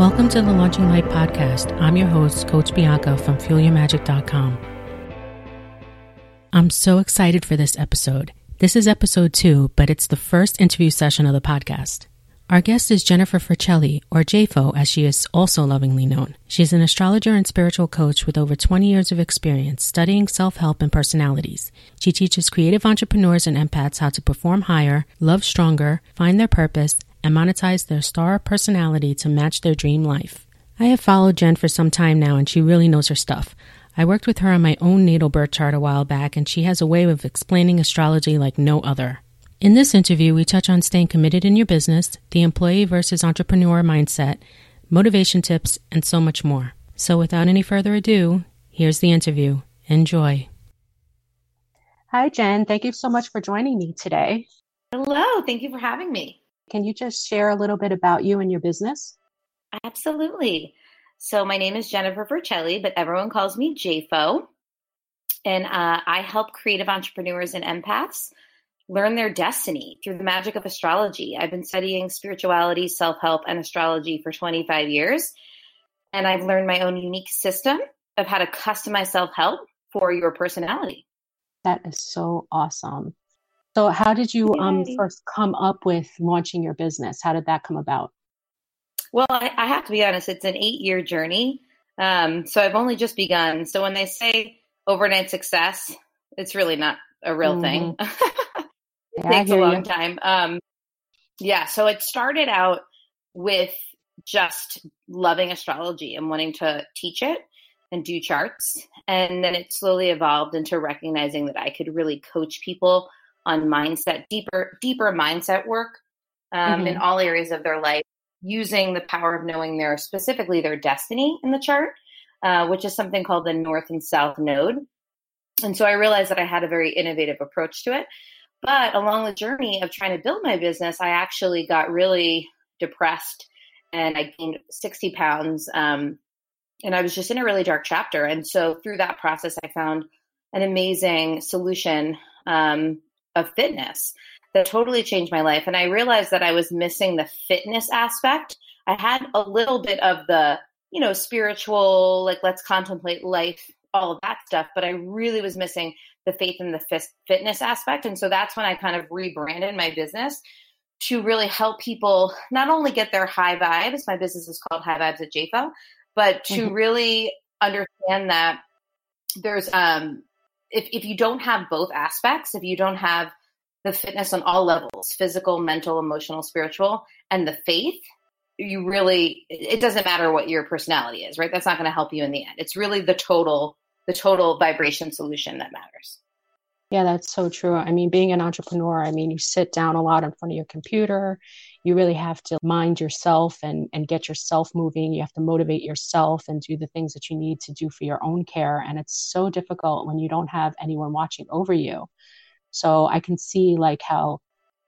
Welcome to the Launching Light Podcast. I'm your host, Coach Bianca from FuelYourMagic.com. I'm so excited for this episode. This is episode 2, but it's the first interview session of the podcast. Our guest is Jennifer Vercelli, or JFO, as she is also lovingly known. She's an astrologer and spiritual coach with over 20 years of experience studying self-help and personalities. She teaches creative entrepreneurs and empaths how to perform higher, love stronger, find their purpose, and monetize their star personality to match their dream life. I have followed Jen for some time now, and she really knows her stuff. I worked with her on my own natal birth chart a while back, and she has a way of explaining astrology like no other. In this interview, we touch on staying committed in your business, the employee versus entrepreneur mindset, motivation tips, and so much more. So without any further ado, here's the interview. Enjoy. Hi, Jen. Thank you so much for joining me today. Hello. Thank you for having me. Can you just share a little bit about you and your business? Absolutely. So my name is Jennifer Vercelli, but everyone calls me JFO. And I help creative entrepreneurs and empaths learn their destiny through the magic of astrology. I've been studying spirituality, self-help, and astrology for 25 years. And I've learned my own unique system of how to customize self-help for your personality. That is so awesome. So how did you first come up with launching your business? How did that come about? Well, I have to be honest, it's an 8-year journey. So I've only just begun. So when they say overnight success, it's really not a real thing. Yeah, takes a long time. So it started out with just loving astrology and wanting to teach it and do charts. And then it slowly evolved into recognizing that I could really coach people on mindset, deeper mindset work in all areas of their life, using the power of knowing specifically their destiny in the chart, which is something called the North and South Node. And so I realized that I had a very innovative approach to it. But along the journey of trying to build my business, I actually got really depressed and I gained 60 pounds and I was just in a really dark chapter. And so through that process, I found an amazing solution of fitness that totally changed my life. And I realized that I was missing the fitness aspect. I had a little bit of the, spiritual, like let's contemplate life, all of that stuff, but I really was missing the faith and the fitness aspect. And so that's when I kind of rebranded my business to really help people not only get their high vibes, my business is called High Vibes at JPO, but to really understand that there's, if you don't have both aspects, if you don't have the fitness on all levels, physical, mental, emotional, spiritual, and the faith, it doesn't matter what your personality is, right? That's not going to help you in the end. It's really the total vibration solution that matters. Yeah, that's so true. I mean, being an entrepreneur, you sit down a lot in front of your computer. You really have to mind yourself and get yourself moving. You have to motivate yourself and do the things that you need to do for your own care. And it's so difficult when you don't have anyone watching over you. So I can see like how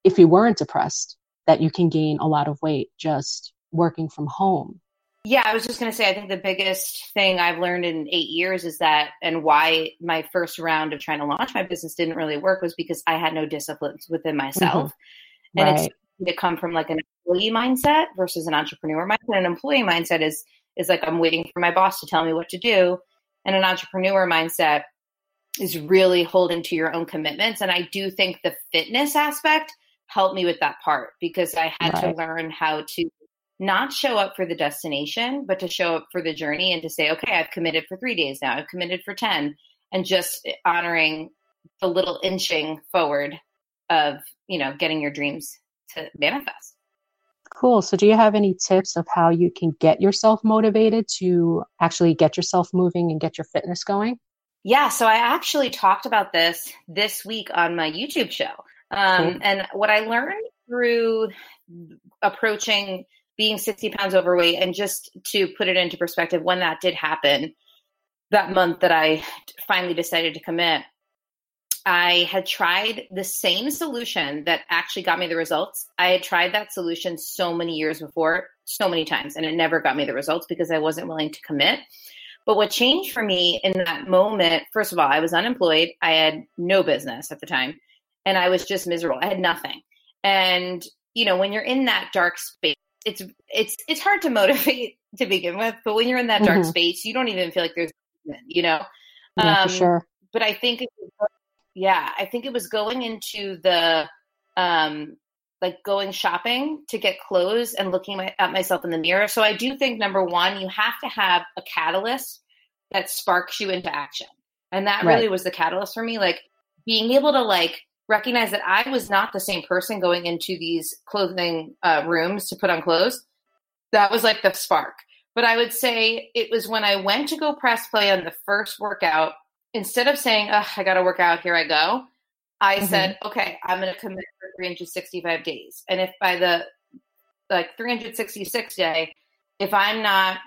if you weren't depressed, that you can gain a lot of weight just working from home. Yeah, I was just going to say, I think the biggest thing I've learned in 8 years is that, and why my first round of trying to launch my business didn't really work was because I had no disciplines within myself. Mm-hmm. And right. It's to come from like an employee mindset versus an entrepreneur mindset. An employee mindset is like, I'm waiting for my boss to tell me what to do. And an entrepreneur mindset is really holding to your own commitments. And I do think the fitness aspect helped me with that part because I had to learn how to not show up for the destination, but to show up for the journey and to say, okay, I've committed for 3 days now. I've committed for 10, and just honoring the little inching forward of, getting your dreams to manifest. Cool. So do you have any tips of how you can get yourself motivated to actually get yourself moving and get your fitness going? Yeah. So I actually talked about this week on my YouTube show. And what I learned through approaching being 60 pounds overweight, and just to put it into perspective, when that did happen, that month that I finally decided to commit, I had tried the same solution that actually got me the results. I had tried that solution so many years before, so many times, and it never got me the results because I wasn't willing to commit. But what changed for me in that moment, first of all, I was unemployed. I had no business at the time. And I was just miserable. I had nothing. And, when you're in that dark space, it's hard to motivate to begin with. But when you're in that dark space, you don't even feel like there's, you know? Yeah, for sure. But I think, it was going into the, like going shopping to get clothes and looking at myself in the mirror. So I do think, number one, you have to have a catalyst that sparks you into action. And that really was the catalyst for me. Like being able to like recognize that I was not the same person going into these clothing rooms to put on clothes. That was like the spark. But I would say it was when I went to go press play on the first workout, instead of saying, oh, I got to work out, here I go. I said, okay, I'm going to commit for 365 days. And if by the like 366 day, if I'm not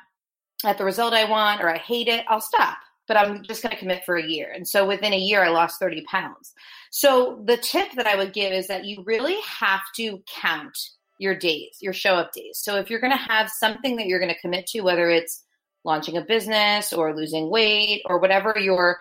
at the result I want, or I hate it, I'll stop. But I'm just going to commit for a year. And so within a year, I lost 30 pounds. So the tip that I would give is that you really have to count your days, your show up days. So if you're going to have something that you're going to commit to, whether it's launching a business or losing weight or whatever your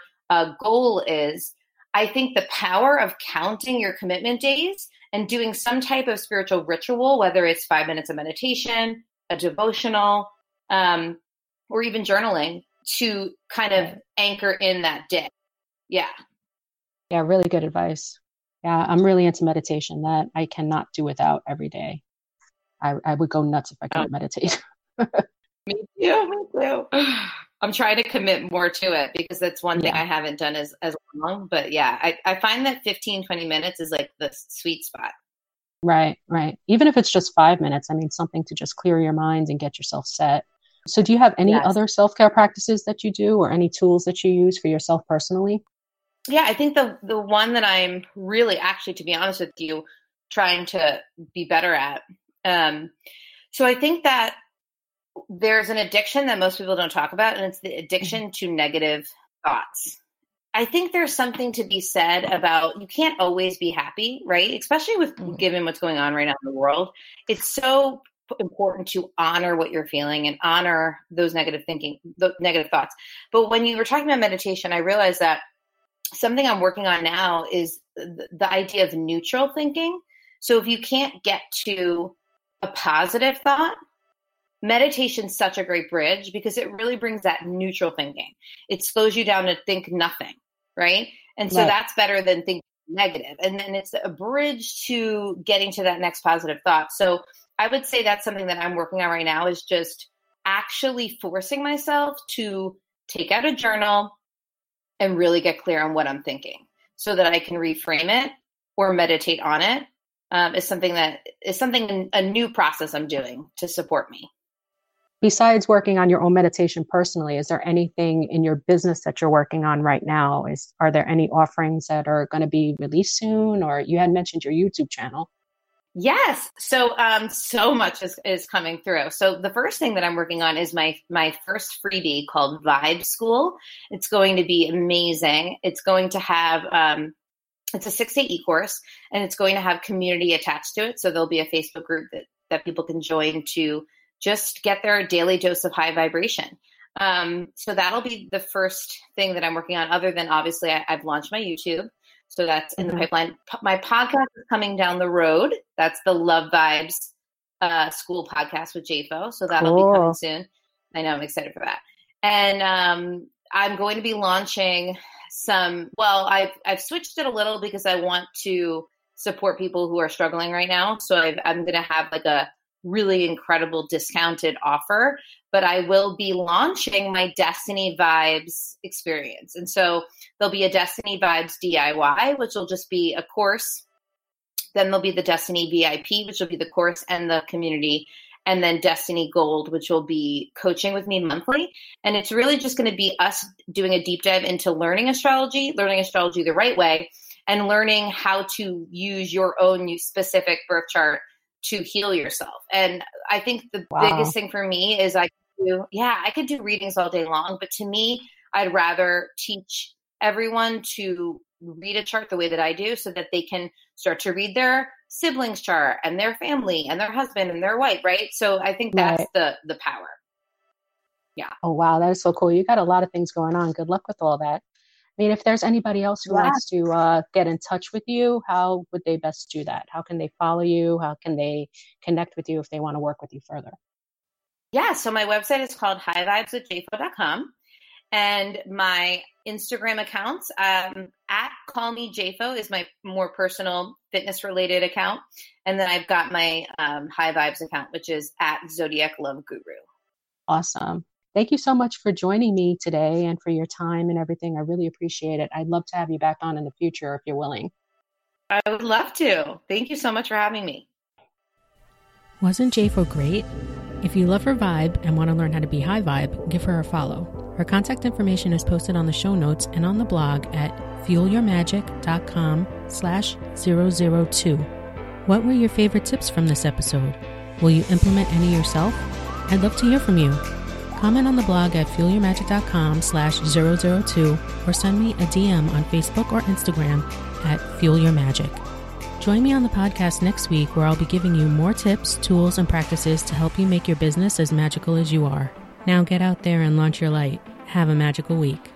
goal is, I think the power of counting your commitment days and doing some type of spiritual ritual, whether it's 5 minutes of meditation, a devotional, or even journaling, to kind of anchor in that day. Yeah. Yeah. Really good advice. Yeah. I'm really into meditation. That I cannot do without every day. I would go nuts if I couldn't meditate. Me too. I'm trying to commit more to it because that's one thing I haven't done as long, but I find that 15, 20 minutes is like the sweet spot. Right. Right. Even if it's just 5 minutes, I mean, something to just clear your mind and get yourself set. So do you have any other self-care practices that you do or any tools that you use for yourself personally? Yeah, I think the one that I'm really actually, to be honest with you, trying to be better at. So I think that there's an addiction that most people don't talk about, and it's the addiction to negative thoughts. I think there's something to be said about you can't always be happy, right? Especially with given what's going on right now in the world. It's so important to honor what you're feeling and honor those negative thinking, the negative thoughts. But when you were talking about meditation, I realized that something I'm working on now is the idea of neutral thinking. So if you can't get to a positive thought, meditation is such a great bridge because it really brings that neutral thinking. It slows you down to think nothing, right? And so that's better than thinking negative. And then it's a bridge to getting to that next positive thought. So I would say that's something that I'm working on right now, is just actually forcing myself to take out a journal and really get clear on what I'm thinking so that I can reframe it or meditate on it. A new process I'm doing to support me. Besides working on your own meditation personally, is there anything in your business that you're working on right now? Are there any offerings that are going to be released soon? Or you had mentioned your YouTube channel. Yes. So, so much is coming through. So the first thing that I'm working on is my first freebie called Vibe School. It's going to be amazing. It's going to have, it's a 6-day e-course, and it's going to have community attached to it. So there'll be a Facebook group that people can join to just get their daily dose of high vibration. So that'll be the first thing that I'm working on, other than obviously I've launched my YouTube. So that's in the pipeline. My podcast is coming down the road. That's the Love Vibes School podcast with JFO. So that'll be coming soon. I know, I'm excited for that. And I'm going to be launching some, I've switched it a little because I want to support people who are struggling right now. So I'm going to have like a really incredible discounted offer, but I will be launching my Destiny Vibes experience. And so there'll be a Destiny Vibes DIY, which will just be a course. Then there'll be the Destiny VIP, which will be the course and the community. And then Destiny Gold, which will be coaching with me monthly. And it's really just going to be us doing a deep dive into learning astrology the right way, and learning how to use your own specific birth chart to heal yourself. And I think the biggest thing for me is I could do readings all day long, but to me, I'd rather teach everyone to read a chart the way that I do, so that they can start to read their siblings' chart and their family and their husband and their wife, right? So I think that's the power. Yeah. Oh, wow. That is so cool. You got a lot of things going on. Good luck with all that. I mean, if there's anybody else who wants to get in touch with you, how would they best do that? How can they follow you? How can they connect with you if they want to work with you further? Yeah, so my website is called highvibeswithjfo.com. And my Instagram accounts, at CallMeJFO is my more personal fitness-related account. And then I've got my High Vibes account, which is at ZodiacLoveGuru. Awesome. Thank you so much for joining me today and for your time and everything. I really appreciate it. I'd love to have you back on in the future if you're willing. I would love to. Thank you so much for having me. Wasn't JFO great? If you love her vibe and want to learn how to be high vibe, give her a follow. Her contact information is posted on the show notes and on the blog at FuelYourMagic.com/002. What were your favorite tips from this episode? Will you implement any yourself? I'd love to hear from you. Comment on the blog at FuelYourMagic.com/002 or send me a DM on Facebook or Instagram at FuelYourMagic. Join me on the podcast next week where I'll be giving you more tips, tools, and practices to help you make your business as magical as you are. Now get out there and launch your light. Have a magical week.